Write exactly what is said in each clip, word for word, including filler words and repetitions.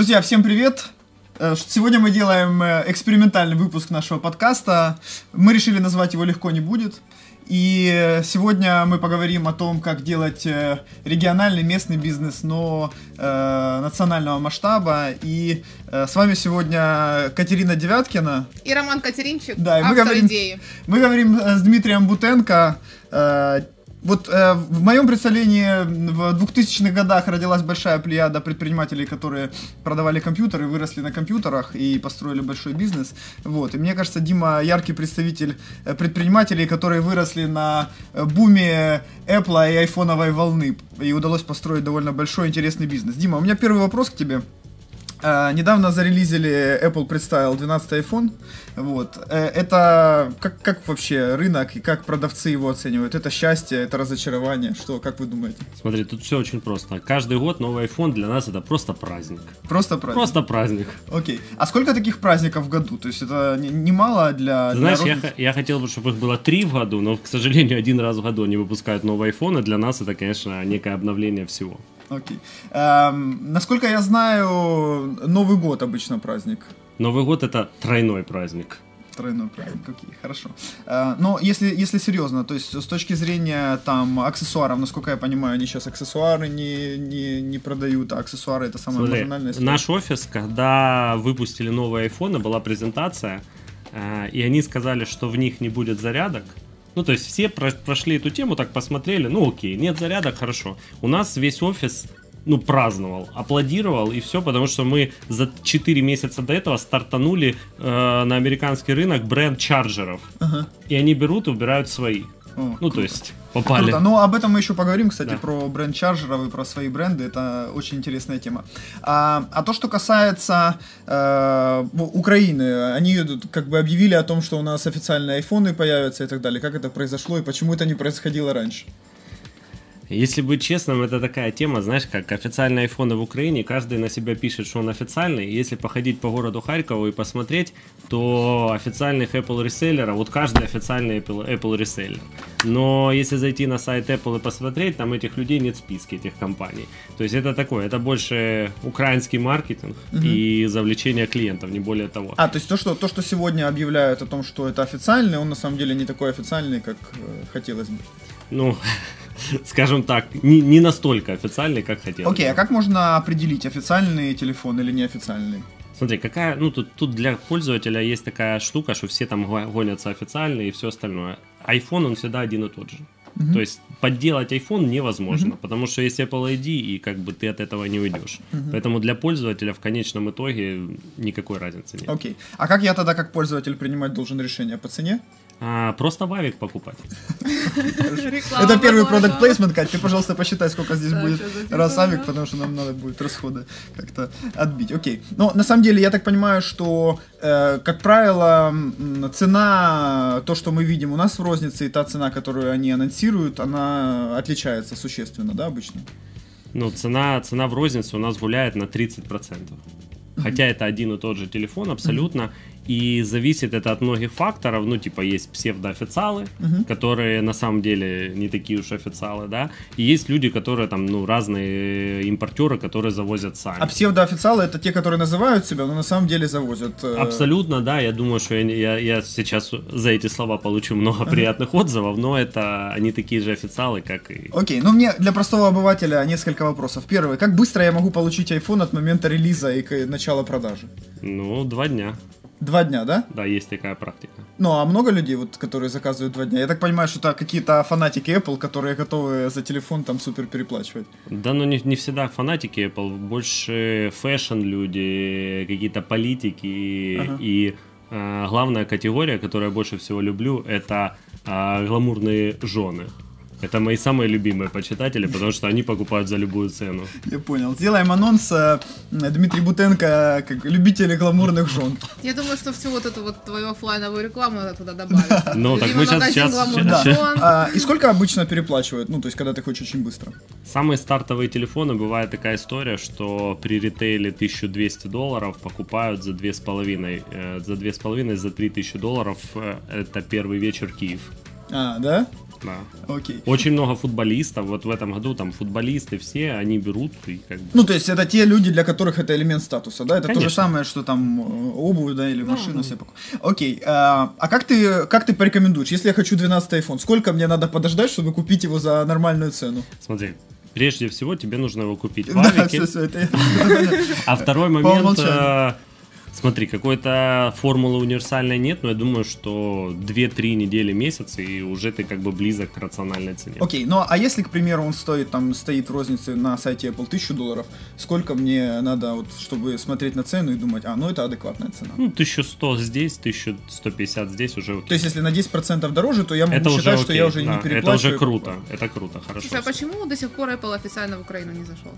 Друзья, всем привет! Сегодня мы делаем экспериментальный выпуск нашего подкаста. Мы решили назвать его «Легко не будет». И сегодня мы поговорим о том, как делать региональный местный бизнес, но э, национального масштаба. И э, с вами сегодня Катерина Девяткина. И Роман Катеринчик, да, и автор мы говорим, идеи. Мы говорим с Дмитрием Бутенко. Э, Вот э, в моем представлении в двухтысячных годах родилась большая плеяда предпринимателей, которые продавали компьютеры, выросли на компьютерах и построили большой бизнес. Вот. И мне кажется, Дима яркий представитель предпринимателей, которые выросли на буме Apple и айфоновой волны. И удалось построить довольно большой интересный бизнес. Дима, у меня первый вопрос к тебе. Э, недавно зарелизили, Apple представил двенадцатый iPhone. Вот. Это как, как вообще рынок и как продавцы его оценивают? Это счастье, это разочарование? Что, как вы думаете? Смотри, тут все очень просто. Каждый год новый iPhone для нас это просто праздник. Просто праздник? Просто праздник. Окей. А сколько таких праздников в году? То есть это немало для... Ты знаешь, для я, я хотел бы, чтобы их было три в году, но, к сожалению, один раз в году они выпускают новый iPhone, и для нас это, конечно, некое обновление всего. Окей. Эм, насколько я знаю, Новый год обычно праздник. Новый год — это тройной праздник. Тройной праздник, окей, хорошо. Но если, если серьезно, то есть с точки зрения там аксессуаров, насколько я понимаю, они сейчас аксессуары не, не, не продают, а аксессуары — это самая маржинальная история. Наш офис, когда выпустили новые айфоны, была презентация, и они сказали, что в них не будет зарядок. Ну, то есть все прошли эту тему, так посмотрели, ну окей, нет зарядок, хорошо. У нас весь офис... ну, праздновал, аплодировал и все, потому что мы за четыре месяца до этого стартанули э, на американский рынок бренд чарджеров. Ага. И они берут и убирают свои. О, ну, круто. То есть, попали. Круто. Ну, об этом мы еще поговорим, кстати, да. Про бренд чарджеров и про свои бренды. Это очень интересная тема. А, а то, что касается э, Украины, они как бы объявили о том, что у нас официальные айфоны появятся и так далее. Как это произошло и почему это не происходило раньше? Если быть честным, это такая тема, знаешь, как официальные айфоны в Украине, каждый на себя пишет, что он официальный. Если походить по городу Харькову и посмотреть, то официальных Apple реселлеров, вот каждый официальный Apple, Apple реселлер. Но если зайти на сайт Apple и посмотреть, там этих людей нет в списке, этих компаний. То есть это такое, это больше украинский маркетинг угу. и завлечение клиентов, не более того. А, то есть то что, то, что сегодня объявляют о том, что это официальный, он на самом деле не такой официальный, как хотелось бы. Ну... Скажем так, не, не настолько официальный, как хотелось. Окей, okay, а как можно определить, официальный телефон или неофициальный? Смотри, какая, ну тут, тут для пользователя есть такая штука, что все там гонятся официально и все остальное. iPhone, он всегда один и тот же. Uh-huh. То есть подделать iPhone невозможно, uh-huh. потому что есть Apple ай ди, и как бы ты от этого не уйдешь. Uh-huh. Поэтому для пользователя в конечном итоге никакой разницы нет. Окей, okay. А как я тогда, как пользователь, принимать должен решение по цене? А, просто в Avic покупать. Это первый продакт плейсмент, Кать. Ты, пожалуйста, посчитай, сколько здесь будет раз Avic, потому что нам надо будет расходы как-то отбить. Окей. Но на самом деле я так понимаю, что, как правило, цена, то, что мы видим у нас в рознице, и та цена, которую они анонсируют, она отличается существенно, да, обычно? Ну, цена, цена в рознице у нас гуляет на тридцать процентов. Хотя это один и тот же телефон абсолютно. И зависит это от многих факторов. Ну, типа, есть псевдоофициалы, uh-huh. которые на самом деле не такие уж официалы, да. И есть люди, которые там, ну, разные импортеры, которые завозят сами. А псевдоофициалы — это те, которые называют себя, но на самом деле завозят. Э... Абсолютно, да. Я думаю, что я, я, я сейчас за эти слова получу много uh-huh. приятных отзывов, но это они такие же официалы, как и... Окей, okay. Ну, мне для простого обывателя несколько вопросов. Первый. Как быстро я могу получить iPhone от момента релиза и начала продажи? Ну, два дня. Два дня, да? Да, есть такая практика. Ну, а много людей, вот, которые заказывают два дня? Я так понимаю, что это какие-то фанатики Apple, которые готовы за телефон там супер переплачивать. Да, но не, не всегда фанатики Apple, больше фэшн-люди, какие-то политики. Ага. И э, главная категория, которую я больше всего люблю, это э, гламурные жены. Это мои самые любимые почитатели, потому что они покупают за любую цену. Я понял. Сделаем анонс. Дмитрий Бутенко, как любители гламурных жен. Я думаю, что всю вот эту вот твою офлайновую рекламу надо туда добавить. Ну, так мы сейчас... сейчас. И сколько обычно переплачивают? Ну, то есть, когда ты хочешь очень быстро. Самые стартовые телефоны, бывает такая история, что при ритейле тысяча двести долларов покупают за две тысячи пятьсот, за две тысячи пятьсот, за три тысячи долларов. Это первый вечер Киев. А, да? бесплатно. Окей. Очень много футболистов, вот в этом году там футболисты все, они берут и как бы... Ну, то есть это те люди, для которых это элемент статуса, да? Это Конечно. То же самое, что там обувь, да, или машину, да, все покупают. Окей, а, а как ты, как ты порекомендуешь, если я хочу двенадцатый iPhone, сколько мне надо подождать, чтобы купить его за нормальную цену? Смотри. Прежде всего, тебе нужно его купить в Авике. А второй момент, смотри, какой-то формулы универсальной нет, но я думаю, что две-три недели, месяц, и уже ты как бы близок к рациональной цене. Окей, ну а если, к примеру, он стоит, там, стоит в рознице на сайте Apple тысячу долларов, сколько мне надо, вот, чтобы смотреть на цену и думать, а, ну это адекватная цена? Ну, тысяча сто здесь, тысяча сто пятьдесят здесь уже окей. То есть, если на десять процентов дороже, то я могу это считать, что я уже да, не переплачиваю. Это уже круто, это круто, хорошо. Слушай, а почему до сих пор Apple официально в Украину не зашел?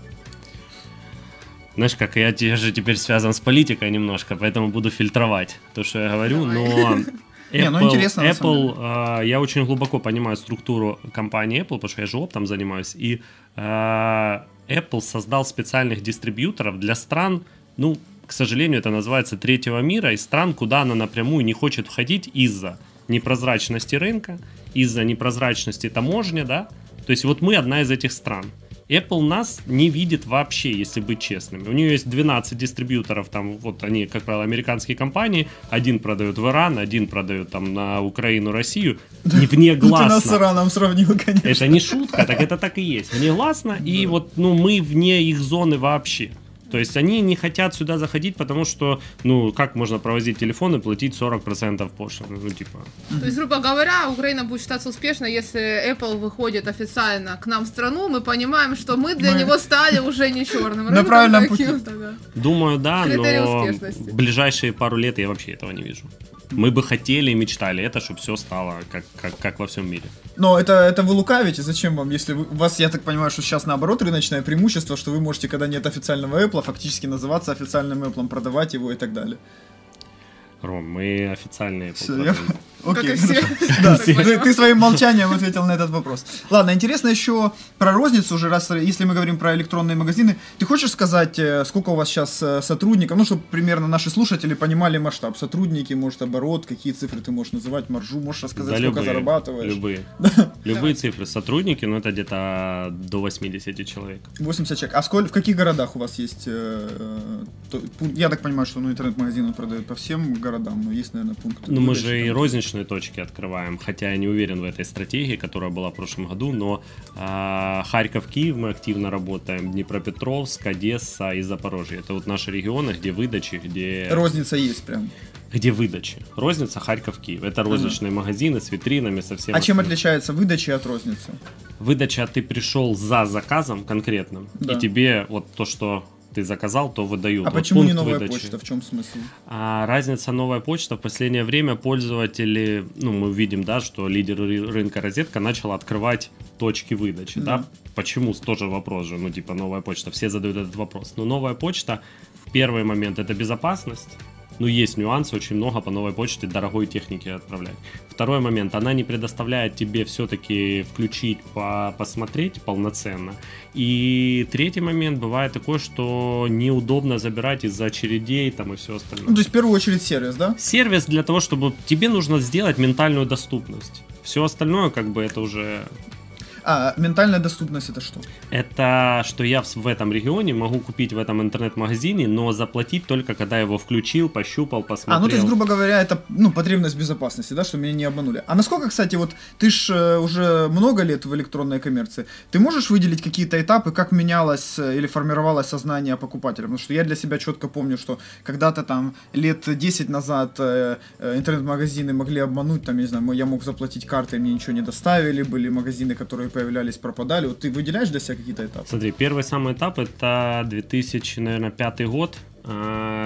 Знаешь, как я же теперь связан с политикой немножко, поэтому буду фильтровать то, что я говорю, но Apple, Не, ну интересно, Apple, я очень глубоко понимаю структуру компании Apple, потому что я же оптом занимаюсь, и Apple создал специальных дистрибьюторов для стран, ну, к сожалению, это называется третьего мира, и стран, куда она напрямую не хочет входить из-за непрозрачности рынка, из-за непрозрачности таможни, да, то есть вот мы одна из этих стран. Apple нас не видит вообще, если быть честными. У нее есть двенадцать дистрибьюторов, там, вот они, как правило, американские компании. Один продает в Иран, один продает там на Украину, Россию. И внегласно. Ты нас с Ираном сравнил, конечно. Это не шутка, так это так и есть. Внегласно, и вот ну, мы вне их зоны вообще. То есть они не хотят сюда заходить, потому что, ну, как можно провозить телефон и платить сорок процентов пошлины, ну, типа. То есть, грубо говоря, Украина будет считаться успешной, если Apple выходит официально к нам в страну, мы понимаем, что мы для мы... него стали уже не черным. На правильном пути. Думаю, да, но в ближайшие пару лет я вообще этого не вижу. Мы бы хотели и мечтали это, чтобы все стало как, как, как во всем мире. Но это, это вы лукавите, зачем вам, если вы, у вас, я так понимаю, что сейчас наоборот рыночное преимущество, что вы можете, когда нет официального Apple, фактически называться официальным Apple, продавать его и так далее. Ром, мы официальные Apple. Окей, да, ты, ты своим молчанием ответил на этот вопрос. Ладно, интересно еще про розницу уже, раз, если мы говорим про электронные магазины. Ты хочешь сказать, сколько у вас сейчас сотрудников? Ну, чтобы примерно наши слушатели понимали масштаб. Сотрудники, может, оборот, какие цифры ты можешь называть, маржу, можешь рассказать, да, сколько любые, зарабатываешь? Любые, любые цифры. Сотрудники, ну, это где-то до восемьдесят человек. восемьдесят человек. А сколь, в каких городах у вас есть? Я так понимаю, что ну, интернет-магазин продают по всем городам, но есть, наверное, пункты. Ну, мы же и розничные точки открываем, хотя я не уверен в этой стратегии, которая была в прошлом году, но э, Харьков, Киев мы активно работаем, Днепропетровск, Одесса и Запорожье. Это вот наши регионы, где выдачи, где... Розница есть прям. Где выдачи. Розница, Харьков, Киев. Это розничные ага. магазины с витринами, со всем... А чем отличается выдача от розницы? Выдача, ты пришел за заказом конкретным, да. и тебе вот то, что... ты заказал, то выдают. А вот почему не новая выдачи. Почта? В чем смысл? А, разница новая почта. В последнее время пользователи, ну, мы видим, да, что лидер рынка Розетка начал открывать точки выдачи, да. да? Почему? Тоже вопрос же, ну, типа, новая почта. Все задают этот вопрос. Но новая почта, в первый момент, это безопасность. Ну, есть нюансы, очень много по новой почте дорогой техники отправлять. Второй момент, она не предоставляет тебе все-таки включить, по- посмотреть полноценно. И третий момент, бывает такое, что неудобно забирать из-за очередей там и все остальное. Ну, то есть, в первую очередь, сервис, да? Сервис для того, чтобы тебе нужно сделать ментальную доступность. Все остальное, как бы, это уже... А ментальная доступность это что? Это что я в этом регионе могу купить в этом интернет-магазине, но заплатить только когда его включил, пощупал, посмотрел. А, ну то есть, грубо говоря, это ну, потребность безопасности, да, что меня не обманули. А насколько, кстати, вот ты ж уже много лет в электронной коммерции, ты можешь выделить какие-то этапы, как менялось или формировалось сознание покупателя? Потому что я для себя четко помню, что когда-то там лет десять назад интернет-магазины могли обмануть, там, я не знаю, я мог заплатить картой, мне ничего не доставили, были магазины, которые появлялись, пропадали. Вот ты выделяешь для себя какие-то этапы? Смотри, первый самый этап это две тысячи пятый год,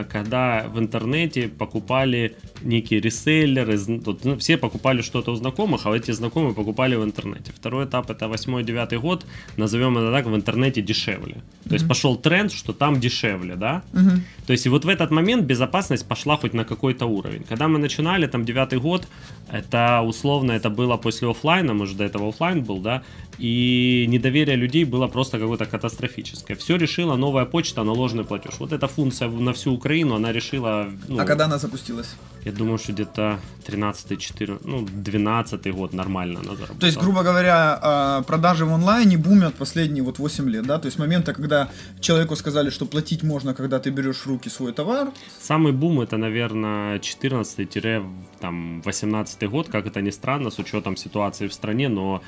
когда в интернете покупали некие реселлеры, ну, все покупали что-то у знакомых, а эти знакомые покупали в интернете. Второй этап это восьмой-девятый год, назовем это так, в интернете дешевле. То mm-hmm. есть пошел тренд, что там дешевле, да? Mm-hmm. То есть и вот в этот момент безопасность пошла хоть на какой-то уровень. Когда мы начинали, там девятый год, это условно, это было после офлайна, может до этого офлайн был, да? и недоверие людей было просто какое-то катастрофическое. Все решила новая почта, наложенный платеж. Вот эта функция на всю Украину, она решила... Ну, а когда она запустилась? Я думаю, что где-то тринадцатый-четырнадцатый, ну, двенадцатый год нормально она заработала. То есть, грубо говоря, продажи в онлайне бумят последние вот восемь лет, да? То есть, момента, когда человеку сказали, что платить можно, когда ты берешь в руки свой товар. Самый бум это, наверное, четырнадцатый-восемнадцатый год, как это ни странно, с учетом ситуации в стране, но...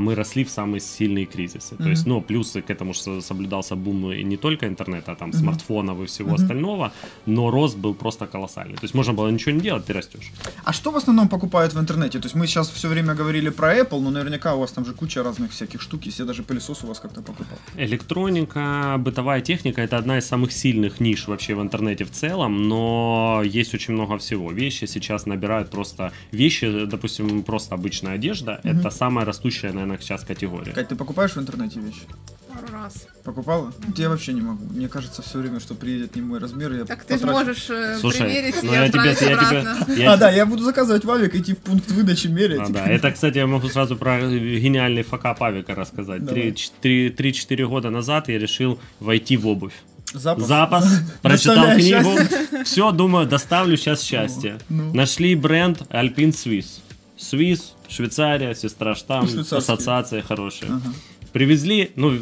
мы росли в самые сильные кризисы. Uh-huh. То есть, ну, плюсы к этому же соблюдался бум и не только интернета, а там uh-huh. смартфонов и всего uh-huh. остального, но рост был просто колоссальный. То есть, можно было ничего не делать, ты растешь. А что в основном покупают в интернете? То есть, мы сейчас все время говорили про Apple, но наверняка у вас там же куча разных всяких штук, если даже пылесос у вас как-то покупал. Электроника, бытовая техника – это одна из самых сильных ниш вообще в интернете в целом, но есть очень много всего. Вещи сейчас набирают просто... Вещи, допустим, просто обычная одежда uh-huh. – это самая растущая, наверное, сейчас категория. Кать, ты покупаешь в интернете вещи? Пару раз. Покупала? Я вообще не могу. Мне кажется, все время, что приедет не мой размер, я так потрачу. Ты можешь примерить. Слушай, ну я тебя, я тебя, я... А, да, я буду заказывать в Avic, идти в пункт выдачи мерить. А, да, это, кстати, я могу сразу про гениальный факап Авика рассказать. три-четыре года назад я решил войти в обувь. Запас. Запас, прочитал книгу, все, думаю, доставлю сейчас счастье. Нашли бренд Alpine Swiss. Swiss, Швейцария, сестра штам, ну, ассоциация хорошая. Ага. Привезли, ну,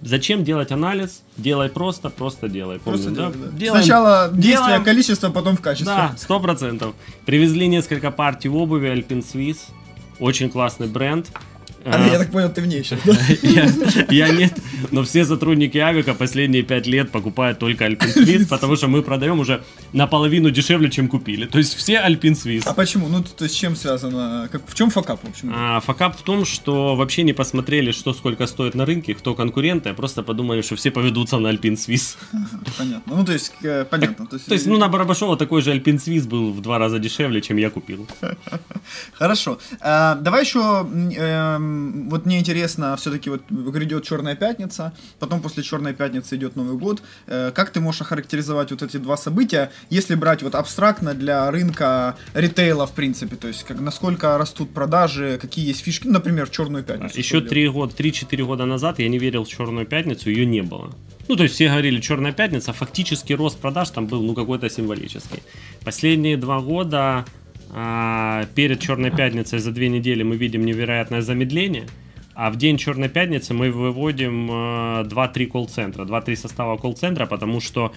зачем делать анализ? Делай просто, просто делай. Помню, просто да? Делай, да. Делаем, сначала действие, делаем, количество, потом в качестве. Да, сто процентов. Привезли несколько партий обуви Alpine Swiss, очень классный бренд. А, а, я так понял, ты в ней сейчас, да? я, я нет, но все сотрудники Авика последние пять лет покупают только Alpine Swiss, потому что мы продаем уже наполовину дешевле, чем купили. То есть все Alpine Swiss. А почему? Ну, то есть с чем связано? Как, в чем факап, в общем? А, факап в том, что вообще не посмотрели, что сколько стоит на рынке, кто конкуренты, а просто подумали, что все поведутся на Alpine Swiss. Понятно. Ну, то есть, понятно. Так, то есть, то есть ну, на Барабашова такой же Alpine Swiss был в два раза дешевле, чем я купил. Хорошо. А, давай еще... Э, Вот мне интересно, все-таки вот грядет Черная пятница, потом после Черной пятницы идет Новый год. Как ты можешь охарактеризовать вот эти два события, если брать вот абстрактно для рынка ритейла в принципе, то есть как, насколько растут продажи, какие есть фишки, например, в Черную пятницу? Еще три-четыре года назад я не верил в Черную пятницу, ее не было. Ну, то есть все говорили, Черная пятница, фактически рост продаж там был, ну, какой-то символический. Последние два года... Перед Черной пятницей за две недели мы видим невероятное замедление, а в день Черной пятницы мы выводим два-три колл-центра, два-три состава колл-центра, потому что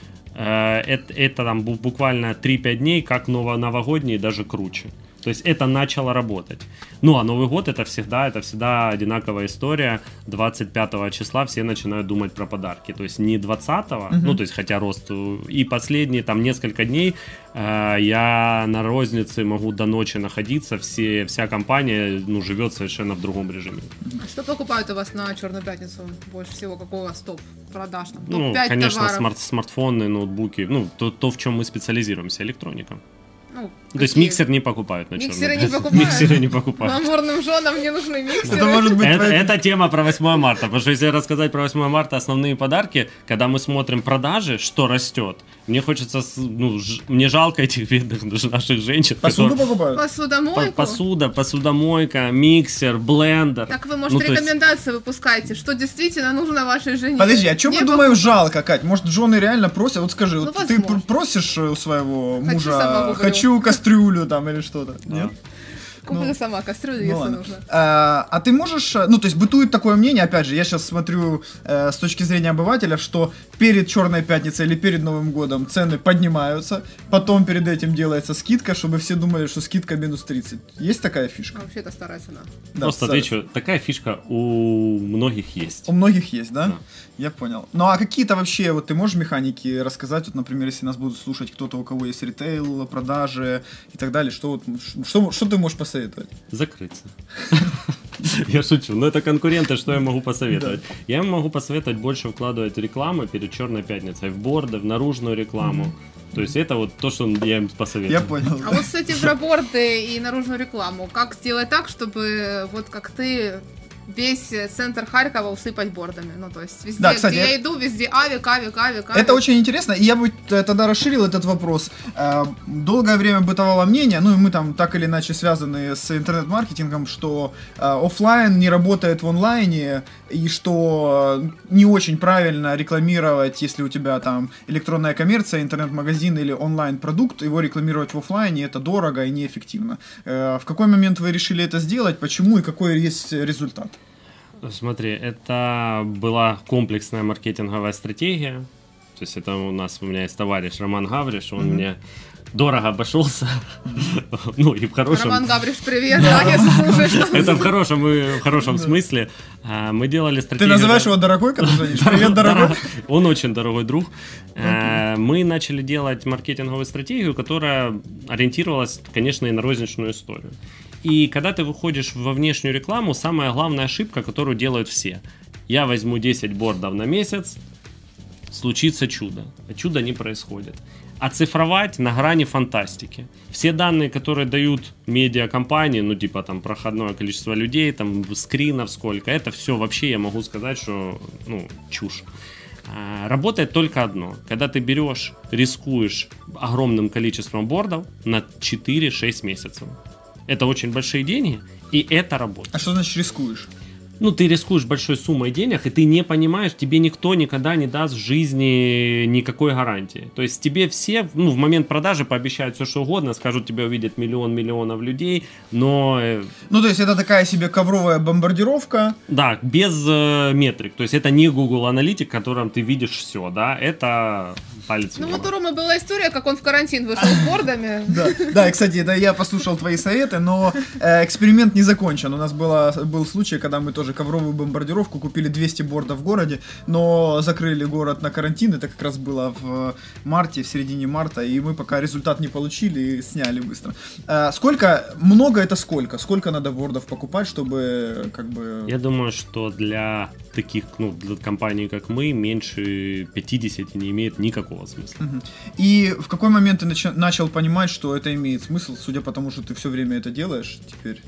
это, это там буквально три-пять дней, как новогодние, даже круче. То есть это начало работать. Ну а Новый год это всегда, это всегда одинаковая история. двадцать пятого числа все начинают думать про подарки. То есть не двадцатого, uh-huh. ну то есть хотя рост. И последние там несколько дней э, я на рознице могу до ночи находиться. Все, вся компания ну, живет совершенно в другом режиме. А что покупают у вас на Черную пятницу больше всего? Какого стоп продаж? Там, ну конечно смарт- смартфоны, ноутбуки. Ну то, то в чем мы специализируемся, электроника. Ну, то есть миксер не покупают на черную пятницу. Миксеры не покупают. Амурным женам не нужны миксеры. Это, может быть, это, это тема про восьмое марта. Потому что если рассказать про восьмое марта основные подарки, когда мы смотрим продажи, что растет, мне хочется, ну, ж, мне жалко этих бедных наших женщин. Посуду которые... покупают? Посудомойку? Посуда, посудомойка, миксер, блендер. Так вы, может, ну, рекомендации есть... выпускаете, что действительно нужно вашей жене. Подожди, а что мы думаем жалко, Кать? Может, жены реально просят? Вот скажи, ну, вот ты просишь у своего мужа, хочу кастрюлю там или что-то, а. Нет? Куплю ну, сама кастрюлю, ну, если ладно. Нужно. А, а ты можешь, ну то есть бытует такое мнение, опять же, я сейчас смотрю э, с точки зрения обывателя, что перед Черной пятницей или перед Новым годом цены поднимаются, потом перед этим делается скидка, чтобы все думали, что скидка минус тридцать. Есть такая фишка? Вообще это старая цена. Да, просто старая. Отвечу, такая фишка у многих есть. У многих есть, да? Да. Я понял. Ну а какие-то вообще, вот ты можешь механики рассказать, вот, например, если нас будут слушать кто-то, у кого есть ритейл, продажи и так далее, что, вот, что, что ты можешь посоветовать? Закрыться. Я шучу, но это конкуренты, что я могу посоветовать. Я им могу посоветовать больше вкладывать рекламу перед Черной пятницей, в борды, в наружную рекламу. То есть это вот то, что я им посоветую. Я понял. А вот, кстати, про борды и наружную рекламу. Как сделать так, чтобы вот как ты весь центр Харькова усыпать бордами. Ну, то есть, везде, да, кстати, где я иду, везде Avic, Avic, Avic, Avic. Это очень интересно, и я бы тогда расширил этот вопрос. Долгое время бытовало мнение, ну, и мы там так или иначе связаны с интернет-маркетингом, что офлайн не работает в онлайне, и что не очень правильно рекламировать, если у тебя там электронная коммерция, интернет-магазин или онлайн-продукт, его рекламировать в офлайне, это дорого и неэффективно. В какой момент вы решили это сделать, почему и какой есть результат? Смотри, это была комплексная маркетинговая стратегия. То есть это у нас, у меня есть товарищ Роман Гавриш, он mm-hmm. мне дорого обошелся. Mm-hmm. Ну и в хорошем... Роман Гавриш, привет, да, если слушаешь. Это в хорошем и в хорошем смысле. Мы делали стратегию... Ты называешь его дорогой, когда звонишь? Привет, дорогой. Он очень дорогой друг. Мы начали делать маркетинговую стратегию, которая ориентировалась, конечно, и на розничную историю. И когда ты выходишь во внешнюю рекламу, самая главная ошибка, которую делают все. Я возьму десять бордов на месяц, случится чудо. А чудо не происходит. Оцифровать на грани фантастики. Все данные, которые дают медиакомпании, ну типа там проходное количество людей, там скринов сколько, это все вообще, я могу сказать, что ну, чушь. Работает только одно. Когда ты берешь, рискуешь огромным количеством бордов на четыре-шесть месяцев. Это очень большие деньги, и это работает. А что значит рискуешь? Ну, ты рискуешь большой суммой денег, и ты не понимаешь, тебе никто никогда не даст в жизни никакой гарантии. То есть тебе все, ну, в момент продажи пообещают все, что угодно, скажут, тебя увидят миллион миллионов людей, но... Ну, то есть это такая себе ковровая бомбардировка. Да, без э, метрик. То есть это не Google Аналитик, в котором ты видишь все, да, это... Палец ну, вот у Ромы была история, как он в карантин вышел с бордами. Да, да, кстати, да, я послушал твои советы, но э, эксперимент не закончен. У нас было, был случай, когда мы тоже ковровую бомбардировку купили двести бордов в городе, но закрыли город на карантин. Это как раз было в марте, в середине марта, и мы пока результат не получили и сняли быстро. Э, сколько, много это сколько? Сколько надо бордов покупать, чтобы как бы... Я думаю, что для таких, ну, для компаний, как мы, меньше пятидесяти не имеет никакого смысла. Угу. И в какой момент ты нач- начал понимать, что это имеет смысл, судя по тому, что ты все время это делаешь теперь?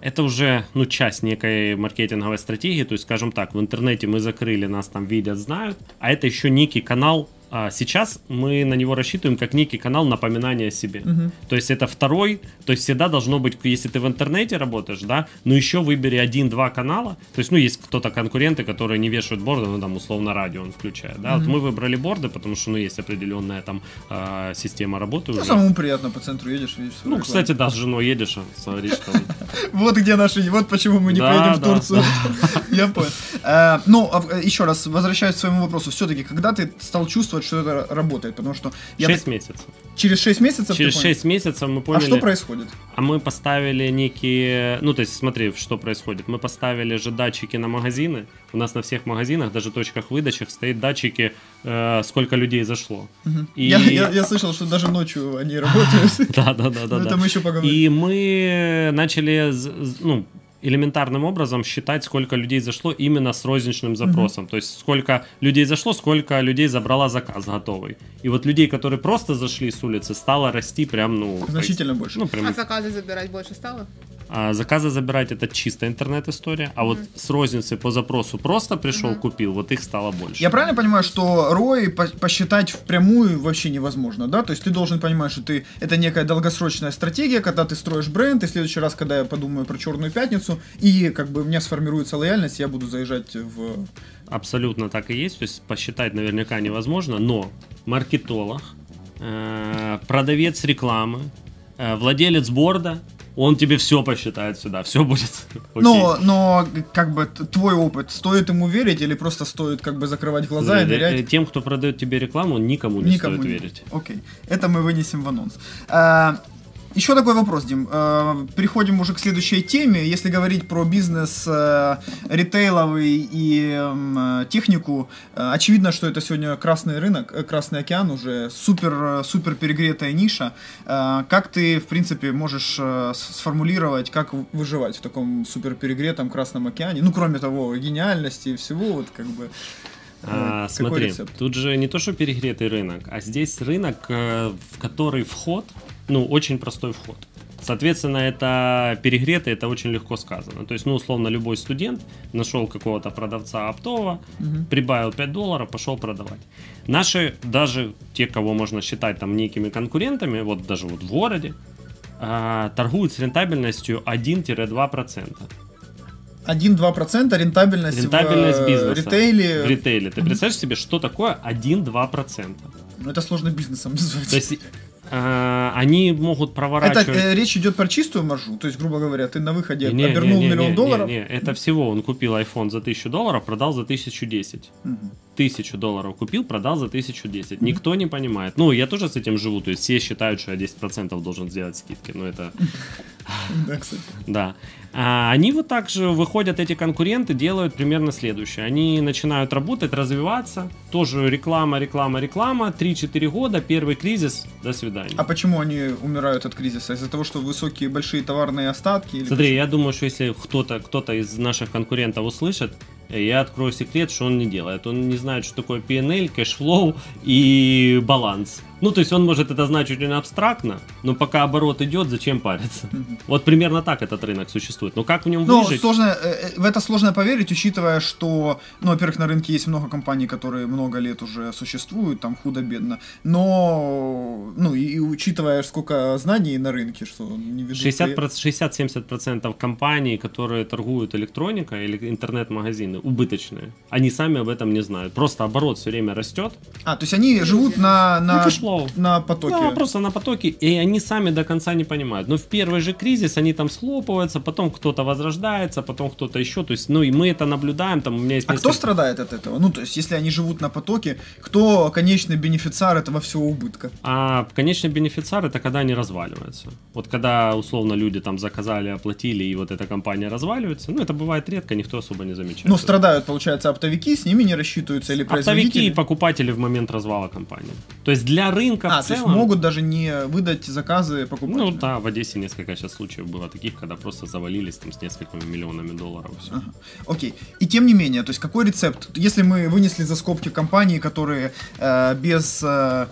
Это уже, ну, часть некой маркетинговой стратегии, то есть, скажем так, в интернете мы закрыли, нас там видят, знают, а это еще некий канал, а сейчас мы на него рассчитываем как некий канал напоминания о себе. Угу. То есть это второй, то есть всегда должно быть, если ты в интернете работаешь, да, но еще выбери один-два канала, то есть, ну, есть кто-то конкуренты, которые не вешают борды, ну, там, условно, радио он включает, да, угу. Вот мы выбрали борды, потому что, ну, есть определенная там э, система работы. Ну, уже. Самому приятно, по центру едешь, видишь. Ну, рекламу. Кстати, да, с женой едешь, смотри, что... Вот где наши, вот почему мы не поедем в Турцию. Я понял. Ну, еще раз, возвращаясь к своему вопросу, все-таки, когда ты стал чувствовать, что это работает, потому что... шесть я... месяцев. Через шесть месяцев? Через шесть месяцев мы поняли... А что происходит? А мы поставили некие... Ну, то есть, смотри, что происходит. Мы поставили же датчики на магазины. У нас на всех магазинах, даже точках выдачи, стоят датчики, э, сколько людей зашло. Угу. И... Я, я, я слышал, что даже ночью они работают. Да-да-да. Это мы еще поговорим. И мы начали... ну элементарным образом считать, сколько людей зашло именно с розничным запросом. Mm-hmm. То есть сколько людей зашло, сколько людей забрала заказ готовый. И вот людей, которые просто зашли с улицы, стало расти прям, ну... Значительно есть, больше. Ну, прям... А заказы забирать больше стало? А заказы забирать — это чисто интернет-история, а mm-hmm. вот с розницы по запросу просто пришел, mm-hmm. купил, вот их стало больше. Я правильно понимаю, что рой посчитать впрямую вообще невозможно, да? То есть ты должен понимать, что ты, это некая долгосрочная стратегия, когда ты строишь бренд, и в следующий раз, когда я подумаю про «Черную пятницу», и как бы у меня сформируется лояльность, я буду заезжать в... Абсолютно так и есть, то есть посчитать наверняка невозможно, но маркетолог, продавец рекламы, владелец борда, он тебе все посчитает сюда, все будет окей. Но, но, как бы, твой опыт, стоит ему верить или просто стоит, как бы, закрывать глаза и доверять? Тем, кто продает тебе рекламу, никому не никому стоит не. верить. Окей, это мы вынесем в анонс. А, еще такой вопрос, Дим. А, переходим уже к следующей теме. Если говорить про бизнес а, ритейловый и а, технику, а, очевидно, что это сегодня красный рынок, красный океан уже, супер, супер перегретая ниша. А, как ты, в принципе, можешь а, сформулировать, как выживать в таком супер перегретом красном океане? Ну, кроме того, гениальности и всего, вот как бы... А, какой смотри, рецепт? Тут же не то, что перегретый рынок, а здесь рынок, в который вход... Ну, очень простой вход. Соответственно, это перегрето, это очень легко сказано. То есть, ну, условно, любой студент нашел какого-то продавца оптового, угу. прибавил пять долларов, пошел продавать. Наши, даже те, кого можно считать там некими конкурентами, вот даже вот в городе, а, торгуют с рентабельностью один-два процента. один-два процента рентабельность, рентабельность в бизнеса, ритейле. В ритейле. Ты представляешь себе, что такое один-два процента? Ну, это сложно бизнесом назвать. То есть, э, они могут проворачивать... Это э, речь идет про чистую маржу? То есть, грубо говоря, ты на выходе не, обернул не, не, миллион не, долларов? Нет, не. Это всего. Он купил iPhone за тысячу долларов, продал за тысячу десять. Угу. тысячу долларов купил, продал за тысячу десять. Угу. Никто не понимает. Ну, я тоже с этим живу. То есть, все считают, что я десять процентов должен сделать скидки. Но это... Да, кстати. Да. А они вот так же выходят, эти конкуренты, делают примерно следующее. Они начинают работать, развиваться. Тоже реклама, реклама, реклама. три-четыре года, первый кризис, до свидания. А почему они умирают от кризиса? Из-за того, что высокие, большие товарные остатки? Или Смотри, почему? Я думаю, что если кто-то, кто-то из наших конкурентов услышит, я открою секрет, что он не делает. Он не знает, что такое пи эн эл, кэшфлоу и баланс. Ну, то есть он может это знать чуть ли не абстрактно, но пока оборот идет, зачем париться? Mm-hmm. Вот примерно так этот рынок существует. Но как в нем но выжить? Сложно, в это сложно поверить, учитывая, что, ну, во-первых, на рынке есть много компаний, которые много лет уже существуют, там худо-бедно. Но, ну, и, и учитывая, сколько знаний на рынке, что не вижу... шестьдесят-семьдесят процентов компаний, которые торгуют электроникой или интернет-магазины, убыточные. Они сами об этом не знают. Просто оборот все время растет. А, то есть они живут на... на... Ну, на потоке. Да, просто на потоке, и они сами до конца не понимают. Но в первый же кризис они там схлопываются, потом кто-то возрождается, потом кто-то еще. То есть, ну и мы это наблюдаем. Там у меня есть. А несколько... кто страдает от этого? Ну, то есть, если они живут на потоке, кто конечный бенефициар этого всего убытка? А конечный бенефициар — это когда они разваливаются. Вот когда, условно, люди там заказали, оплатили, и вот эта компания разваливается. Ну, это бывает редко, никто особо не замечает. Ну, страдают, получается, оптовики, с ними не рассчитываются, или производители? Оптовики и покупатели в момент развала компании. То есть, для рынка а, в целом... то есть могут даже не выдать заказы покупателям? Ну да, в Одессе несколько сейчас случаев было таких, когда просто завалились там с несколькими миллионами долларов. Все. Ага. Окей. И тем не менее, то есть какой рецепт? Если мы вынесли за скобки компании, которые э, без, э,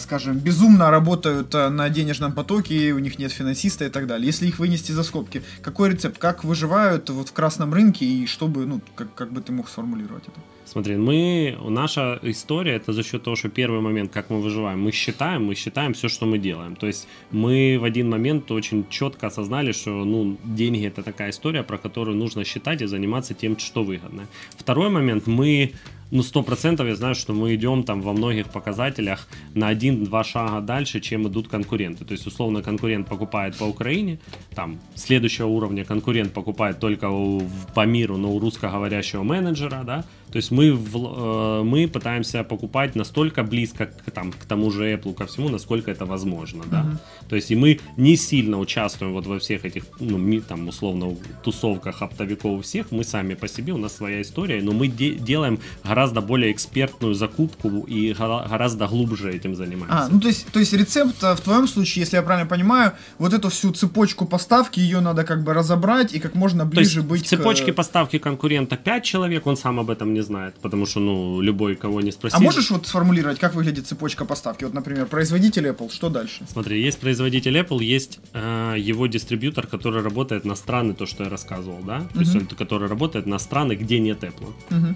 скажем, безумно работают на денежном потоке, у них нет финансиста и так далее. Если их вынести за скобки, какой рецепт? Как выживают вот в красном рынке и чтобы, ну, как, как бы ты мог сформулировать это? Смотри, мы, наша история — это за счет того, что первый момент, как мы выживаем, мы считаем, мы считаем все, что мы делаем. То есть мы в один момент очень четко осознали, что, ну, деньги — это такая история, про которую нужно считать и заниматься тем, что выгодно. Второй момент, мы, ну, сто процентов я знаю, что мы идем там во многих показателях на один-два шага дальше, чем идут конкуренты. То есть, условно, конкурент покупает по Украине, там, следующего уровня конкурент покупает только у, по миру, но у русскоговорящего менеджера, да. То есть мы, в, мы пытаемся покупать настолько близко к, там, к тому же Apple, ко всему, насколько это возможно, да. Uh-huh. То есть и мы не сильно участвуем вот во всех этих, ну, там, условно, тусовках оптовиков у всех. Мы сами по себе, у нас своя история, но мы де- делаем гораздо более экспертную закупку и гора- гораздо глубже этим занимаемся. А, ну то есть, то есть рецепт в твоем случае, если я правильно понимаю, вот эту всю цепочку поставки, ее надо как бы разобрать и как можно ближе быть к... То есть в цепочке к... поставки конкурента пять человек, он сам об этом не знает, потому что, ну, любой, кого не спросит. А можешь вот сформулировать, как выглядит цепочка поставки? Вот, например, производитель Apple, что дальше? Смотри, есть производитель Apple, есть э, его дистрибьютор, который работает на страны, то, что я рассказывал, да? Uh-huh. То есть он, который работает на страны, где нет Apple. Uh-huh.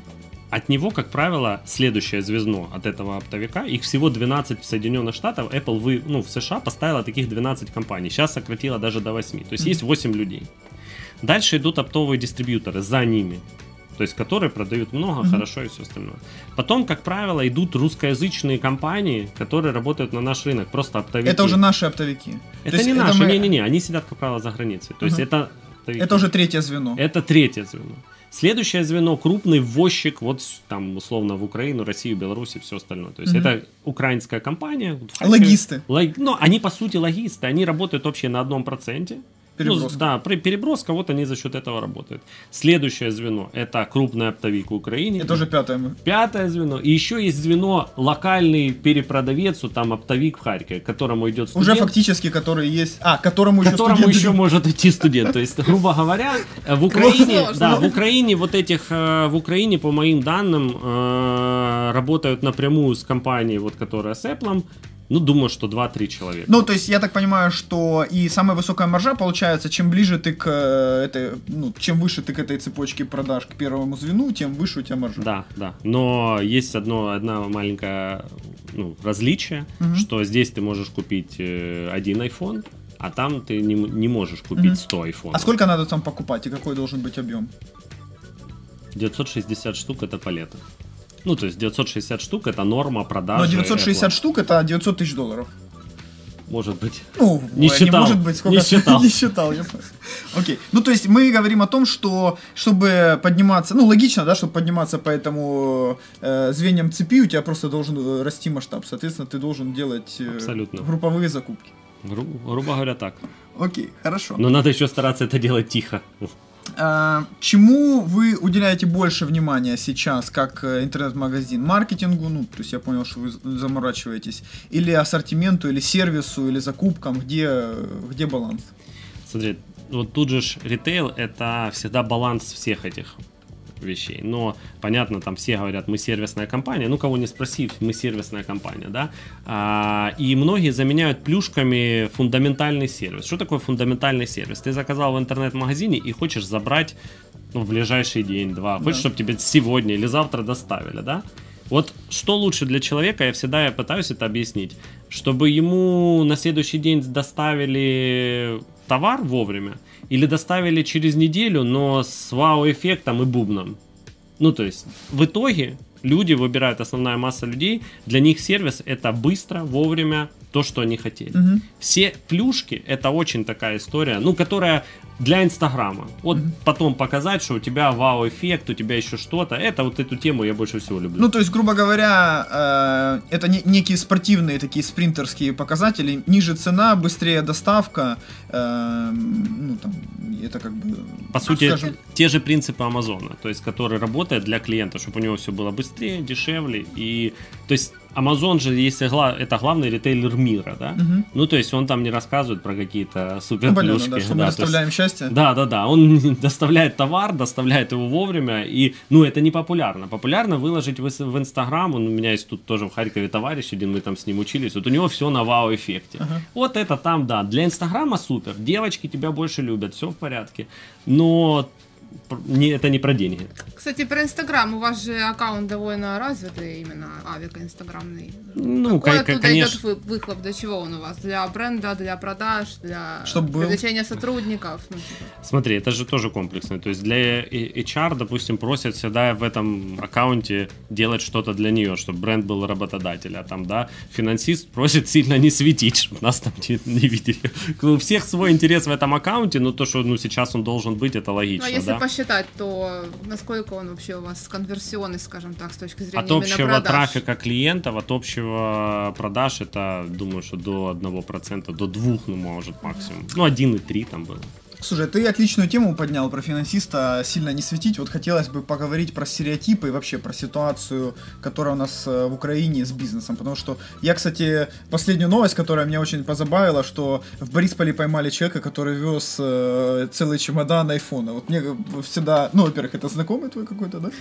От него, как правило, следующее звездно от этого оптовика, их всего двенадцать в Соединенных Штатах, Apple, вы, ну, в США поставила таких двенадцать компаний, сейчас сократила даже до восемь, то есть uh-huh. есть восемь людей. Дальше идут оптовые дистрибьюторы за ними, то есть которые продают много, mm-hmm. хорошо и все остальное. Потом, как правило, идут русскоязычные компании, которые работают на наш рынок, просто оптовики. Это уже наши оптовики? Это не наши, мы... не-не-не, они сидят, как правило, за границей. То mm-hmm. есть это оптовики. Это уже третье звено. Это третье звено. Следующее звено — крупный ввозчик, вот там, условно, в Украину, Россию, Беларусь и все остальное. То есть mm-hmm. это украинская компания. Логисты. Лог... Ну, они, по сути, логисты, они работают вообще на одном проценте. Переброска. Ну, да, переброска, вот они за счет этого работают. Следующее звено — это крупный оптовик в Украине. Это уже пятое. Пятое звено. И еще есть звено — локальный перепродавец, там оптовик в Харькове, к которому идет студент. Уже фактически, который есть, а, которому, которому еще, еще может идти студент. То есть, грубо говоря, в Украине, да, в Украине вот этих, в Украине, по моим данным, работают напрямую с компанией, вот которая с Apple, Ну, думаю, что два-три человека. Ну, то есть, я так понимаю, что и самая высокая маржа получается, чем ближе ты к этой, ну, чем выше ты к этой цепочке продаж, к первому звену, тем выше у тебя маржа. Да, да. Но есть одно, одна маленькая, ну, различие, угу. что здесь ты можешь купить один iPhone, а там ты не, не можешь купить угу. сто iPhone. А сколько надо там покупать и какой должен быть объем? девятьсот шестьдесят штук — это палета. Ну, то есть девятьсот шестьдесят штук — это норма продажи. Но девятьсот шестьдесят Apple. Штук — это девятьсот тысяч долларов. Может быть. Ну, не ой, считал. Не может быть, сколько... Не считал. Не считал, я понял. Окей. Ну, то есть мы говорим о том, что чтобы подниматься... Ну, логично, да, чтобы подниматься по этому э, звеньям цепи, у тебя просто должен расти масштаб. Соответственно, ты должен делать э, абсолютно групповые закупки. Гру... Грубо говоря, так. Окей, хорошо. Но надо еще стараться это делать тихо. Чему вы уделяете больше внимания сейчас, как интернет-магазин? Маркетингу, ну, то есть я понял, что вы заморачиваетесь, или ассортименту, или сервису, или закупкам, где, где баланс? Смотри, вот тут же ритейл – это всегда баланс всех этих вещей, но понятно, там все говорят, мы сервисная компания, ну, кого не спроси, мы сервисная компания, да, а, и многие заменяют плюшками фундаментальный сервис. Что такое фундаментальный сервис? Ты заказал в интернет-магазине и хочешь забрать, ну, в ближайший день-два, хочешь, да. чтобы тебе сегодня или завтра доставили, да. Вот что лучше для человека, я всегда пытаюсь это объяснить, чтобы ему на следующий день доставили товар вовремя, или доставили через неделю, но с вау-эффектом и бубном. Ну, то есть, в итоге люди выбирают, основная масса людей, для них сервис – это быстро, вовремя, то, что они хотели. Угу. Все плюшки – это очень такая история, ну, которая для Инстаграма. Вот угу. потом показать, что у тебя вау-эффект, у тебя еще что-то. Это вот эту тему я больше всего люблю. Ну, то есть, грубо говоря, э, это не, некие спортивные такие спринтерские показатели. Ниже цена, быстрее доставка. Э, ну, там, это как бы... По сути, скажем... те же принципы Амазона, то есть, который работает для клиента, чтобы у него все было быстрее, дешевле. И то есть Amazon же, если гла... это главный ритейлер мира, да? Угу. Ну, то есть он там не рассказывает про какие-то супер плюшки, ну, да, что да, мы доставляем есть... счастье. Да, да, да. Он доставляет товар, доставляет его вовремя. И, ну, это не популярно. Популярно выложить в Инстаграм. У меня есть тут тоже в Харькове товарищ один, мы там с ним учились. Вот у него все на вау-эффекте. Ага. Вот это там, да. Для Инстаграма супер. Девочки тебя больше любят, все в порядке. Но не, это не про деньги. Кстати, про Инстаграм. У вас же аккаунт довольно развитый, именно Avic инстаграмный. Ну, какой оттуда, конечно, идет выхлоп? Для чего он у вас? Для бренда, для продаж, для привлечения сотрудников? Ну, смотри, это же тоже комплексно. То есть для эйч ар, допустим, просят всегда в этом аккаунте делать что-то для нее, чтобы бренд был работодатель. А там, да, финансист просит сильно не светить, чтобы нас там не, не видели. У всех свой интерес в этом аккаунте, но то, что, ну, сейчас он должен быть, это логично. Но если, да, посчитать, то насколько он вообще у вас конверсионный, скажем так, с точки зрения от общего продаж? Трафика клиентов, от общего продаж, это, думаю, что до одного процента, до двух процентов, ну, может, максимум. Ну, один и три там было. Слушай, ты отличную тему поднял про финансиста, сильно не светить. Вот хотелось бы поговорить про стереотипы и вообще про ситуацию, которая у нас в Украине с бизнесом. Потому что я, кстати, последнюю новость, которая меня очень позабавила, что в Борисполе поймали человека, который вез э, целый чемодан айфона. Вот мне всегда... Ну, во-первых, это знакомый твой какой-то, да?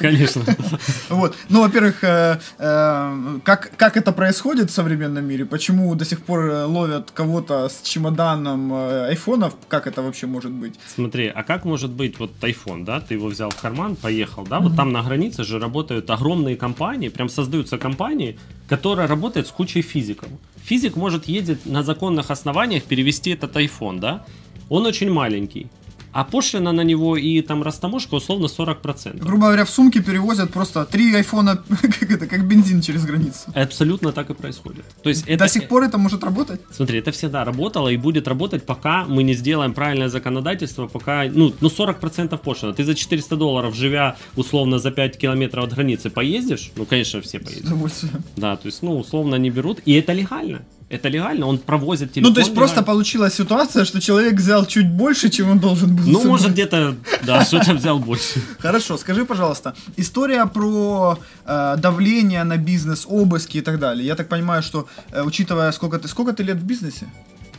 Конечно. Вот. Ну, во-первых, как это происходит в современном мире? Почему до сих пор ловят кого-то с чемоданом айфонов? Как это вообще может быть? Смотри, а как может быть вот iPhone, да, ты его взял в карман, поехал, да, mm-hmm. вот там на границе же работают огромные компании, прям создаются компании, которые работают с кучей физиков. Физик может ездить на законных основаниях, перевести этот iPhone, да, он очень маленький. А пошлина на него и там растаможка условно сорок процентов. Грубо говоря, в сумке перевозят просто три айфона, как, это, как бензин через границу. Абсолютно так и происходит. То есть это, до сих пор это может работать? Смотри, это всегда работало и будет работать, пока мы не сделаем правильное законодательство, пока, ну, ну сорок процентов пошлина. Ты за четыреста долларов, живя условно за пять километров от границы, поездишь? Ну, конечно, все поедут. С удовольствием. Да, то есть, ну, условно они берут, и это легально. Это легально, он провозит телефон. Ну, то есть легально. Просто получилась ситуация, что человек взял чуть больше, чем он должен был. Ну, собрать. Может, где-то, да, что-то взял больше. Хорошо, скажи, пожалуйста, история про э, давление на бизнес, обыски и так далее. Я так понимаю, что, э, учитывая, сколько ты, сколько ты лет в бизнесе?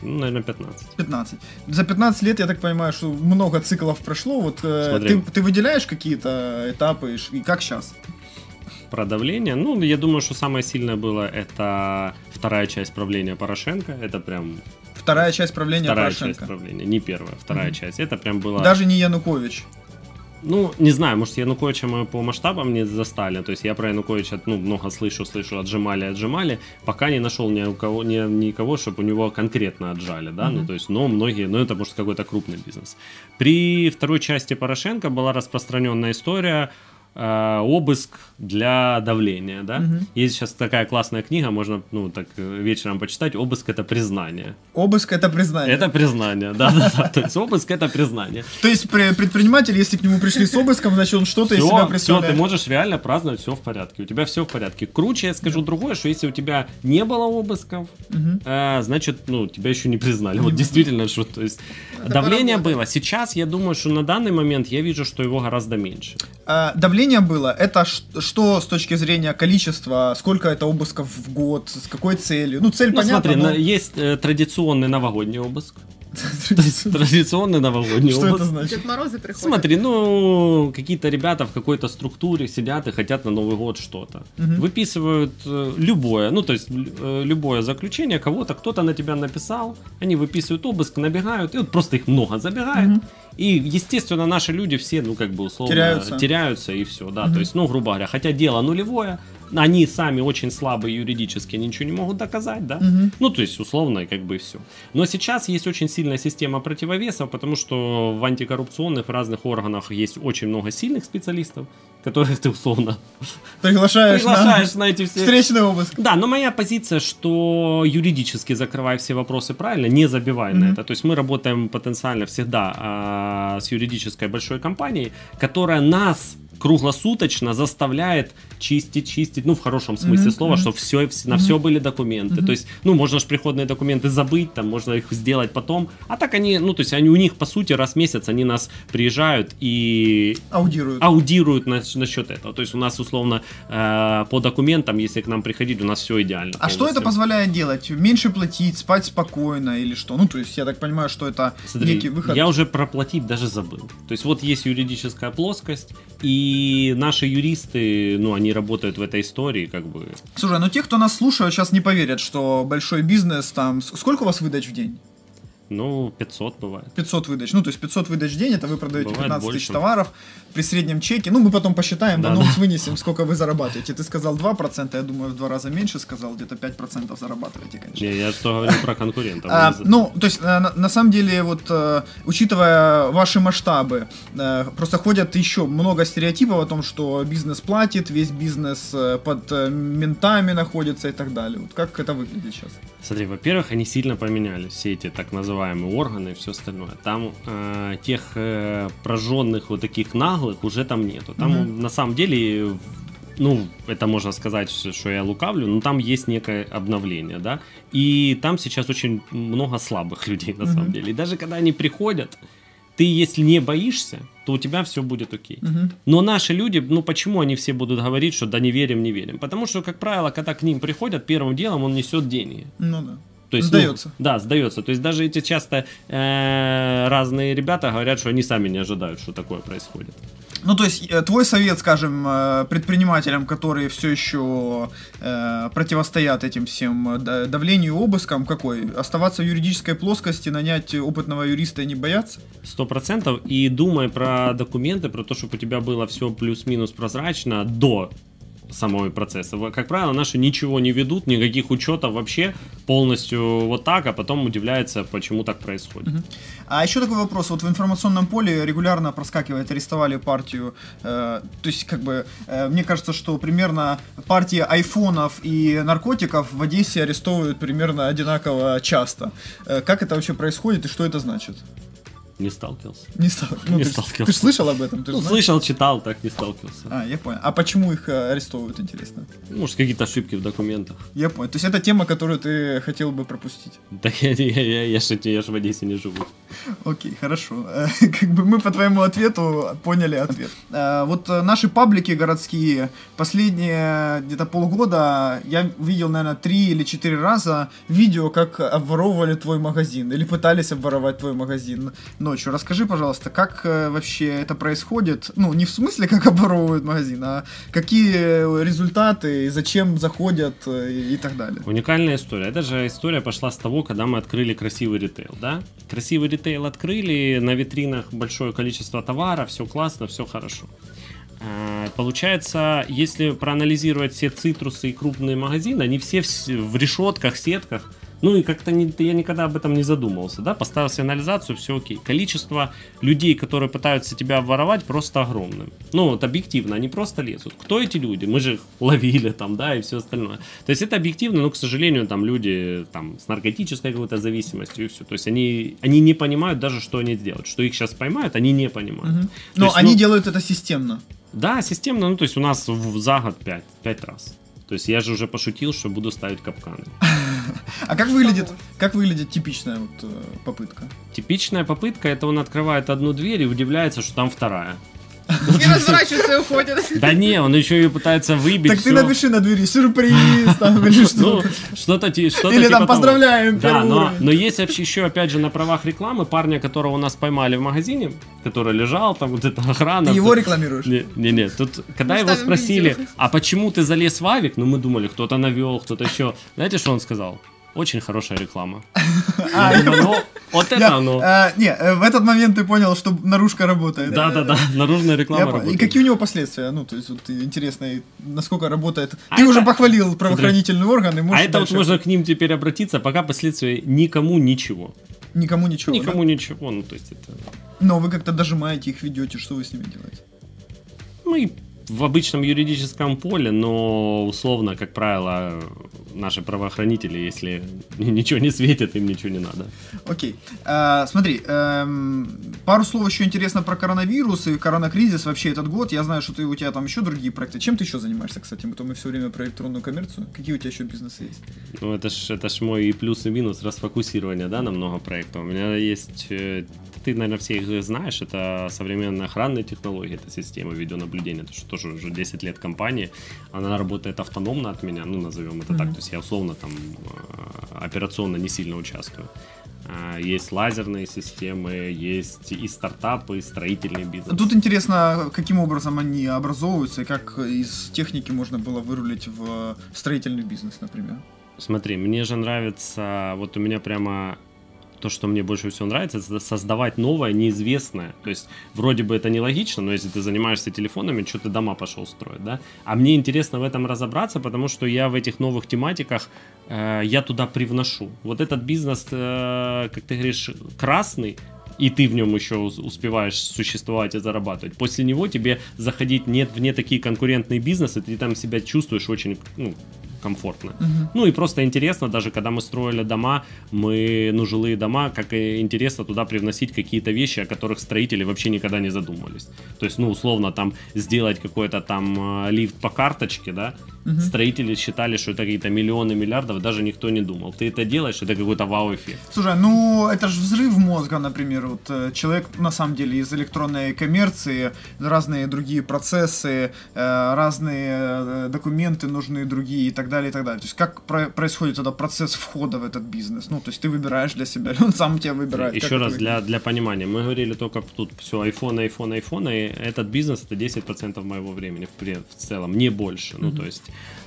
Ну, наверное, пятнадцать. пятнадцать. За пятнадцать лет, я так понимаю, что много циклов прошло. Вот э, ты, ты выделяешь какие-то этапы и как сейчас? про давление. Ну, я думаю, что самое сильное было это вторая часть правления Порошенко. Это прям... Вторая часть правления вторая Порошенко. Вторая часть правления, не первая, вторая mm-hmm. часть. Это прям было... Даже не Янукович. Ну, не знаю, может, Януковича мы по масштабам не застали. То есть я про Януковича, ну, много слышу, слышу, отжимали, отжимали. Пока не нашел ни у кого, ни, никого, чтобы у него конкретно отжали, да. Mm-hmm. Ну, то есть, но многие, ну, это, может, какой-то крупный бизнес. При второй части Порошенко была распространенная история э, обыск для давления, да. Mm-hmm. Есть сейчас такая классная книга, можно, ну, так вечером почитать. Обыск — это признание. Обыск — это признание. Это признание, да-да-да. То есть обыск — это признание. То есть предприниматель, если к нему пришли с обыском, значит, он что-то из себя представляет. Все, ты можешь реально праздновать, все в порядке. У тебя все в порядке. Круче я скажу другое, что если у тебя не было обысков, значит, ну, тебя еще не признали. Вот действительно, что, то есть давление было. Сейчас, я думаю, что на данный момент я вижу, что его гораздо меньше. Давление было — это что? Что с точки зрения количества, сколько это обысков в год, с какой целью? Ну, цель ну, понятна. Смотри, но... есть э, традиционный новогодний обыск. Традиционный новогодний обыск. Что это значит? Дед Морозы приходят. Смотри, ну, какие-то ребята в какой-то структуре сидят и хотят на Новый год что-то. Выписывают любое, ну, то есть любое заключение кого-то, кто-то на тебя написал, они выписывают обыск, набегают, и вот просто их много забегает. И, естественно, наши люди все, ну, как бы, условно, теряются, теряются и все, да, угу. То есть, ну, грубо говоря, хотя дело нулевое, они сами очень слабые юридически, они ничего не могут доказать, да, угу. Ну, то есть, условно, как бы, все. Но сейчас есть очень сильная система противовесов, потому что в антикоррупционных разных органах есть очень много сильных специалистов, которых ты, условно, приглашаешь, приглашаешь на, на эти все... встречный обыск. Да, но моя позиция, что юридически закрывай все вопросы правильно, не забивай угу. на это, то есть, мы работаем потенциально всегда... с юридической большой компанией, которая нас круглосуточно заставляет чистить, чистить, ну, в хорошем смысле mm-hmm. слова, что все, mm-hmm. на все были документы. Mm-hmm. То есть, ну, можно же приходные документы забыть, там, можно их сделать потом. А так они, ну, то есть, они у них, по сути, раз в месяц они нас приезжают и аудируют, аудируют нас, насчет этого. То есть, у нас, условно, э, по документам, если к нам приходить, у нас все идеально. А полностью. Что это позволяет делать? Меньше платить, спать спокойно или что? Ну, то есть, я так понимаю, что это Смотри, некий выход. Я уже про платить даже забыл. То есть, вот есть юридическая плоскость, и И наши юристы, ну, они работают в этой истории, как бы. Слушай, ну те, кто нас слушают, сейчас не поверят, что большой бизнес там... Сколько у вас выдач в день? Ну, пятьсот бывает. пятьсот выдач. Ну, то есть пятьсот выдач в день, это вы продаете бывает пятнадцать тысяч товаров при среднем чеке. Ну, мы потом посчитаем, да, да, да. вынесем, сколько вы зарабатываете. Ты сказал два процента, я думаю, в два раза меньше сказал, где-то пять процентов зарабатываете, конечно. Не, я что говорю про конкурентов. А, ну, то есть, на, на самом деле, вот, учитывая ваши масштабы, просто ходят еще много стереотипов о том, что бизнес платит, весь бизнес под ментами находится и так далее. Вот как это выглядит сейчас? Смотри, во-первых, они сильно поменялись, все эти так называемые органы и все остальное. Там э, тех э, прожженных вот таких наглых уже там нету. Там mm-hmm. на самом деле, ну, это можно сказать, что я лукавлю, но там есть некое обновление, да. И там сейчас очень много слабых людей на mm-hmm. самом деле. И даже когда они приходят, ты, если не боишься, то у тебя все будет окей. Угу. Но наши люди, ну почему они все будут говорить, что да не верим, не верим? Потому что, как правило, когда к ним приходят, первым делом он несет деньги. Ну да. То есть, сдается. Ну, да, сдается. То есть даже эти часто э, разные ребята говорят, что они сами не ожидают, что такое происходит. Ну, то есть, твой совет, скажем, предпринимателям, которые все еще э, противостоят этим всем давлению и обыскам, какой? Оставаться в юридической плоскости, нанять опытного юриста и не бояться? Сто процентов. И думай про документы, про то, чтобы у тебя было все плюс-минус прозрачно до самого процесса. Как правило, наши ничего не ведут, никаких учетов вообще, полностью вот так, а потом удивляется, почему так происходит. Uh-huh. А еще такой вопрос. Вот в информационном поле регулярно проскакивает, арестовали партию, э, то есть, как бы, э, мне кажется, что примерно партии айфонов и наркотиков в Одессе арестовывают примерно одинаково часто. Э, как это вообще происходит и что это значит? Не сталкивался. Не, стал... ну, не ты сталкивался. Ж, ты же слышал об этом? Ты ну, слышал, читал, так не сталкивался. А, я понял. А почему их арестовывают, интересно? Может, какие-то ошибки в документах. Я понял. То есть это тема, которую ты хотел бы пропустить? Да я, я, я, я же я в Одессе не живу. Окей, хорошо. Как бы мы по твоему ответу поняли ответ. Вот наши паблики городские последние где-то полгода я видел, наверное, три или четыре раза видео, как обворовывали твой магазин или пытались обворовать твой магазин. ночью. Расскажи, пожалуйста, как вообще это происходит? Ну, не в смысле, как оборовывают магазин, а какие результаты, и зачем заходят и, и так далее. Уникальная история. Эта же история пошла с того, когда мы открыли красивый ритейл, да? Красивый ритейл открыли, на витринах большое количество товара, все классно, все хорошо. Получается, если проанализировать все цитрусы и крупные магазины, они все в решетках, сетках. Ну и как-то не, я никогда об этом не задумывался, да, поставил себе анализацию, все окей. Количество людей, которые пытаются тебя обворовать, просто огромным. Ну вот объективно, они просто лезут. Кто эти люди? Мы же их ловили там, да, и все остальное. То есть это объективно, но, к сожалению, там люди там с наркотической какой-то зависимостью и все. То есть они, они не понимают даже, что они делают. Что их сейчас поймают, они не понимают. Угу. Но есть, они ну, делают это системно. Да, системно, ну то есть у нас в, за год пять раз. То есть я же уже пошутил, что буду ставить капканы. А как выглядит, как выглядит типичная вот попытка? Типичная попытка — это он открывает одну дверь и удивляется, что там вторая. И разворачивается и уходит. Да не, он еще и пытается выбить. Так ты напиши на двери сюрприз там или что-то. Или там поздравляем. Да, но есть еще опять же на правах рекламы парня, которого у нас поймали в магазине, который лежал там, вот эта охрана. Ты его рекламируешь? Не, не, тут когда его спросили, а почему ты залез в Avic, ну мы думали, кто-то навел, кто-то еще. Знаете, что он сказал? Очень хорошая реклама. Вот это оно. Не, в этот момент ты понял, что наружка работает. Да, да, да. Наружная реклама работает. И какие у него последствия? Ну, то есть, вот интересно, насколько работает. Ты уже похвалил правоохранительный орган, и можешь. А это вот можно к ним теперь обратиться, пока последствия никому ничего. Никому ничего. Никому ничего. Ну, то есть это. Но вы как-то дожимаете их, ведете, что вы с ними делаете? Мы в обычном юридическом поле, но условно, как правило, наши правоохранители, если ничего не светит, им ничего не надо. Окей. Э, смотри, э, пару слов еще интересно про коронавирус и коронакризис вообще этот год. Я знаю, что ты, у тебя там еще другие проекты. Чем ты еще занимаешься, кстати? Мы, то мы все время про электронную коммерцию. Какие у тебя еще бизнесы есть? Ну, это ж, это ж мой и плюс, и минус расфокусирования, да, на много проектов. У меня есть... Ты, наверное, все их знаешь. Это современные охранные технологии, это система видеонаблюдения. Это что тоже уже десять лет компании. Она работает автономно от меня, ну, назовем это mm-hmm. так. То есть я условно там операционно не сильно участвую. Есть лазерные системы, есть и стартапы, и строительный бизнес. Тут интересно, каким образом они образовываются и как из техники можно было вырулить в строительный бизнес, например. Смотри, мне же нравится, вот у меня прямо... То, что мне больше всего нравится, это создавать новое, неизвестное. То есть, вроде бы это нелогично, но если ты занимаешься телефонами, что ты дома пошел строить, да? А мне интересно в этом разобраться, потому что я в этих новых тематиках, э, я туда привношу. Вот этот бизнес, э, как ты говоришь, красный, и ты в нем еще успеваешь существовать и зарабатывать. После него тебе заходить нет, в не такие конкурентные бизнесы, ты там себя чувствуешь очень... Ну, комфортно. Uh-huh. Ну и просто интересно, даже когда мы строили дома, мы, ну, жилые дома, как интересно туда привносить какие-то вещи, о которых строители вообще никогда не задумывались. То есть, ну, условно, там сделать какой-то там лифт по карточке, да, uh-huh. строители считали, что это какие-то миллионы, миллиардов, даже никто не думал. Ты это делаешь, это какой-то вау-эффект. Слушай, ну, это же взрыв мозга, например, вот человек, на самом деле, из электронной коммерции, разные другие процессы, разные документы нужны, другие и так далее, и так далее. То есть как про- происходит тогда процесс входа в этот бизнес? Ну, то есть ты выбираешь для себя, он сам тебя выбирает. Еще как раз для, для понимания. Мы говорили только тут все, iPhone, iPhone, iPhone, и этот бизнес — это десять процентов моего времени в, в целом, не больше. Mm-hmm. Ну, то есть,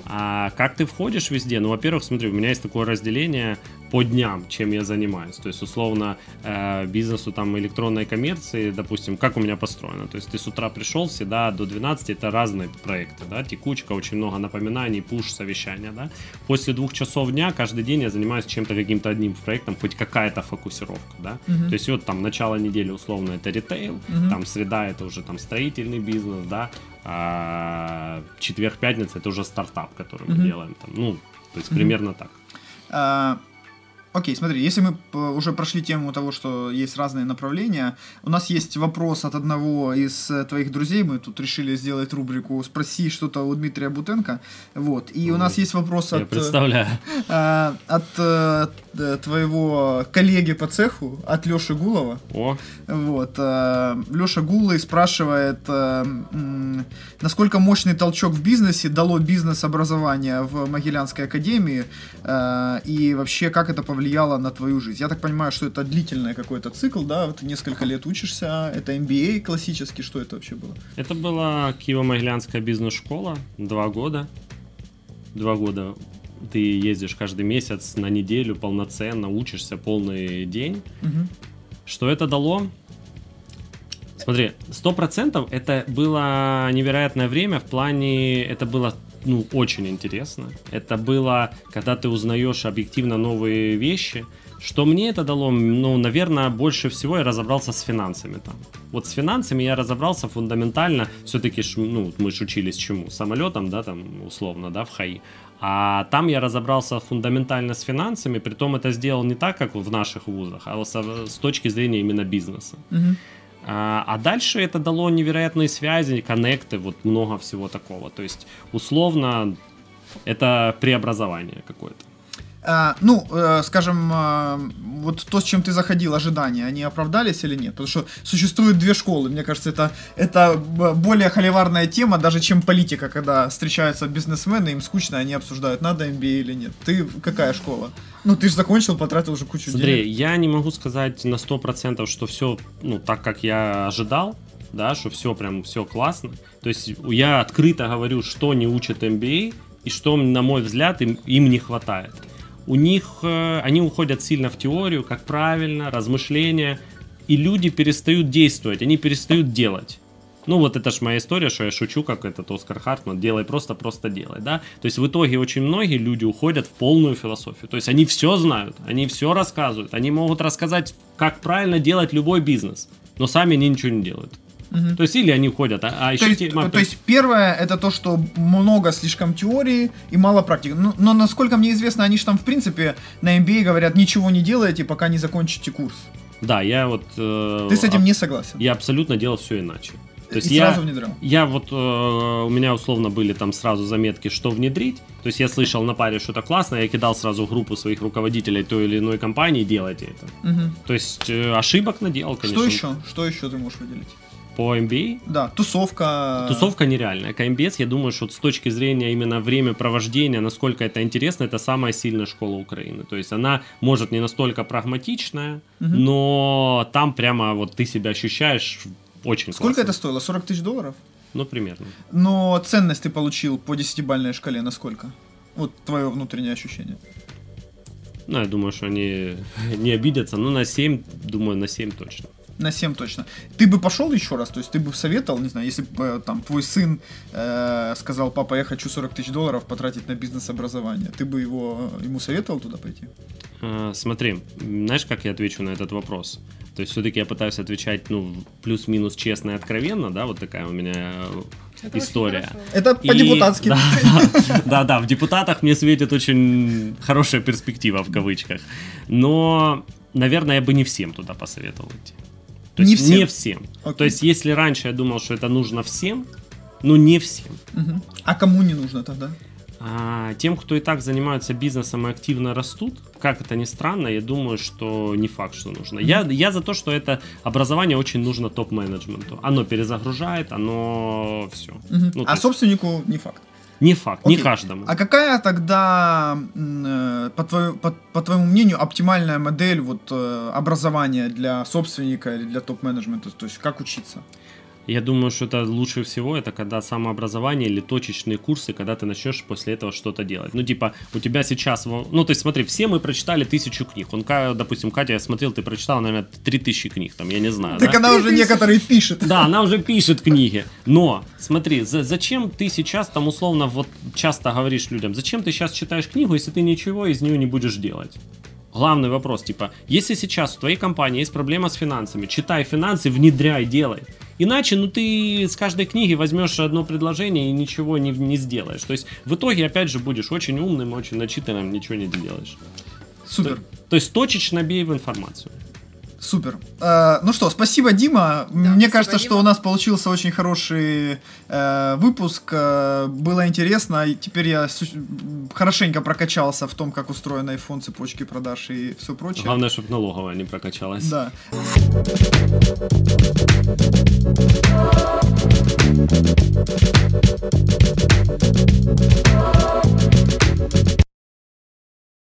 а как ты входишь везде? Ну, во-первых, смотри, у меня есть такое разделение по дням, чем я занимаюсь. То есть, условно, бизнесу там электронной коммерции, допустим, как у меня построено. То есть ты с утра пришел, всегда до двенадцати, это разные проекты, да, текучка, очень много напоминаний, пуш, совещания, да. После двух часов дня каждый день я занимаюсь чем-то, каким-то одним проектом, хоть какая-то фокусировка, да. Uh-huh. То есть вот там начало недели, условно, это ритейл, uh-huh. там среда это уже там строительный бизнес, да, а четверг-пятница это уже стартап, который uh-huh. мы делаем там, ну, то есть uh-huh. примерно так. Uh-huh. Окей, смотри, если мы уже прошли тему того, что есть разные направления, у нас есть вопрос от одного из твоих друзей, мы тут решили сделать рубрику «Спроси что-то у Дмитрия Бутенко», вот, и у нас есть вопрос от, от, от, от твоего коллеги по цеху, от Лёши Гулова. О. Вот, Лёша Гулый спрашивает, насколько мощный толчок в бизнесе дало бизнес-образование в Могилянской академии, и вообще, как это повлияло повлияло на твою жизнь? Я так понимаю, что это длительный какой-то цикл, да? Ты несколько лет учишься, это эм би эй классический, что это вообще было? Это была Киево-Могилянская бизнес-школа, два года. Два года ты ездишь каждый месяц на неделю полноценно, учишься полный день. Угу. Что это дало? Смотри, сто процентов это было невероятное время в плане, это было, ну, очень интересно. Это было, когда ты узнаешь объективно новые вещи. Что мне это дало? Ну, наверное, больше всего я разобрался с финансами там. Вот с финансами я разобрался фундаментально. Все-таки, ну, мы ж учились чему? Самолетом, да, там, условно, да, в ХАИ. А там я разобрался фундаментально с финансами, притом это сделал не так, как в наших вузах, а с точки зрения именно бизнеса. Угу. А дальше это дало невероятные связи, коннекты, вот много всего такого. То есть, условно, это преобразование какое-то. А, ну, э, скажем, э, вот то, с чем ты заходил, ожидания, они оправдались или нет? Потому что существуют две школы, мне кажется, это, это более холиварная тема, даже чем политика, когда встречаются бизнесмены, им скучно, они обсуждают, надо эм би эй или нет. Ты какая школа? Ну, ты же закончил, потратил уже кучу Смотри, денег. Смотри, я не могу сказать на сто процентов, что все, ну, так, как я ожидал, да, что все прям, все классно. То есть я открыто говорю, что не учат эм би эй и что, на мой взгляд, им, им не хватает. У них, они уходят сильно в теорию, как правильно, размышления, и люди перестают действовать, они перестают делать. Ну вот это ж моя история, что я шучу, как этот Оскар Хартман, делай просто, просто делай, да. То есть в итоге очень многие люди уходят в полную философию, то есть они все знают, они все рассказывают, они могут рассказать, как правильно делать любой бизнес, но сами они ничего не делают. Угу. То есть или они уходят, а, а еще... То есть, тема, то есть первое это то, что много слишком теории и мало практики. Но, но насколько мне известно, они же там в принципе на эм би эй говорят, ничего не делаете, пока не закончите курс. Да, я вот... Э, Ты с этим а, не согласен? Я абсолютно делал все иначе. То есть и я, сразу внедрил? Я вот, э, у меня условно были там сразу заметки, что внедрить. То есть я слышал на паре, что это классно, я кидал сразу группу своих руководителей той или иной компании, делайте это. Угу. То есть э, ошибок наделал, конечно. Что еще? Что еще ты можешь выделить? По эм би эй? Да, тусовка... Тусовка нереальная. ка эм би эс, я думаю, что с точки зрения именно времяпровождения, насколько это интересно, это самая сильная школа Украины. То есть она, может, не настолько прагматичная, угу. но там прямо вот ты себя ощущаешь очень Сколько классно. Это стоило? сорок тысяч долларов? Ну, примерно. Но ценность ты получил по десятибалльной шкале насколько? Вот твое внутреннее ощущение. Ну, я думаю, что они не обидятся, но на семь, думаю, на семь точно. На семь точно. Ты бы пошел еще раз, то есть ты бы советовал, не знаю, если бы там твой сын э, сказал, папа, я хочу сорок тысяч долларов потратить на бизнес-образование, ты бы его, ему советовал туда пойти? А, смотри, знаешь, как я отвечу на этот вопрос? То есть все-таки я пытаюсь отвечать, ну, плюс-минус честно и откровенно, да, вот такая у меня... Это история. Это и... по-депутатски. Да, да, да, да, в депутатах мне светит очень хорошая перспектива, в кавычках. Но, наверное, я бы не всем туда посоветовал идти. То не есть всем. Не всем. Okay. То есть, если раньше я думал, что это нужно всем, но не всем. Uh-huh. А кому не нужно тогда? А, тем, кто и так занимаются бизнесом и активно растут, как это ни странно, я думаю, что не факт, что нужно. Uh-huh. Я, я за то, что это образование очень нужно топ-менеджменту. Оно перезагружает, оно все. Uh-huh. Ну, а есть... собственнику не факт. Не факт, окей. Не каждому. А какая тогда, по твоему, по, по твоему мнению, оптимальная модель вот, образования для собственника или для топ-менеджмента? То есть как учиться? Я думаю, что это лучше всего, это когда самообразование или точечные курсы, когда ты начнешь после этого что-то делать. Ну, типа, у тебя сейчас... Ну, то есть, смотри, все мы прочитали тысячу книг. Он, допустим, Катя, я смотрел, ты прочитала, наверное, три тысячи книг, там, я не знаю. Так да? Она уже некоторые пишет. Да, она уже пишет книги. Но, смотри, за- зачем ты сейчас, там, условно, вот часто говоришь людям, зачем ты сейчас читаешь книгу, если ты ничего из нее не будешь делать? Главный вопрос, типа, если сейчас в твоей компании есть проблема с финансами, читай финансы, внедряй, делай. Иначе, ну, ты с каждой книги возьмешь одно предложение и ничего не, не сделаешь. То есть, в итоге, опять же, будешь очень умным, очень начитанным, ничего не делаешь. Супер. То, то есть, точечно бей в информацию. Супер. Э, ну что, спасибо, Дима. Да, Мне кажется, Дима. Что у нас получился очень хороший э, выпуск. Э, было интересно. И теперь я су- хорошенько прокачался в том, как устроен iPhone, цепочки продаж и все прочее. Главное, чтобы налоговая не прокачалась. Да.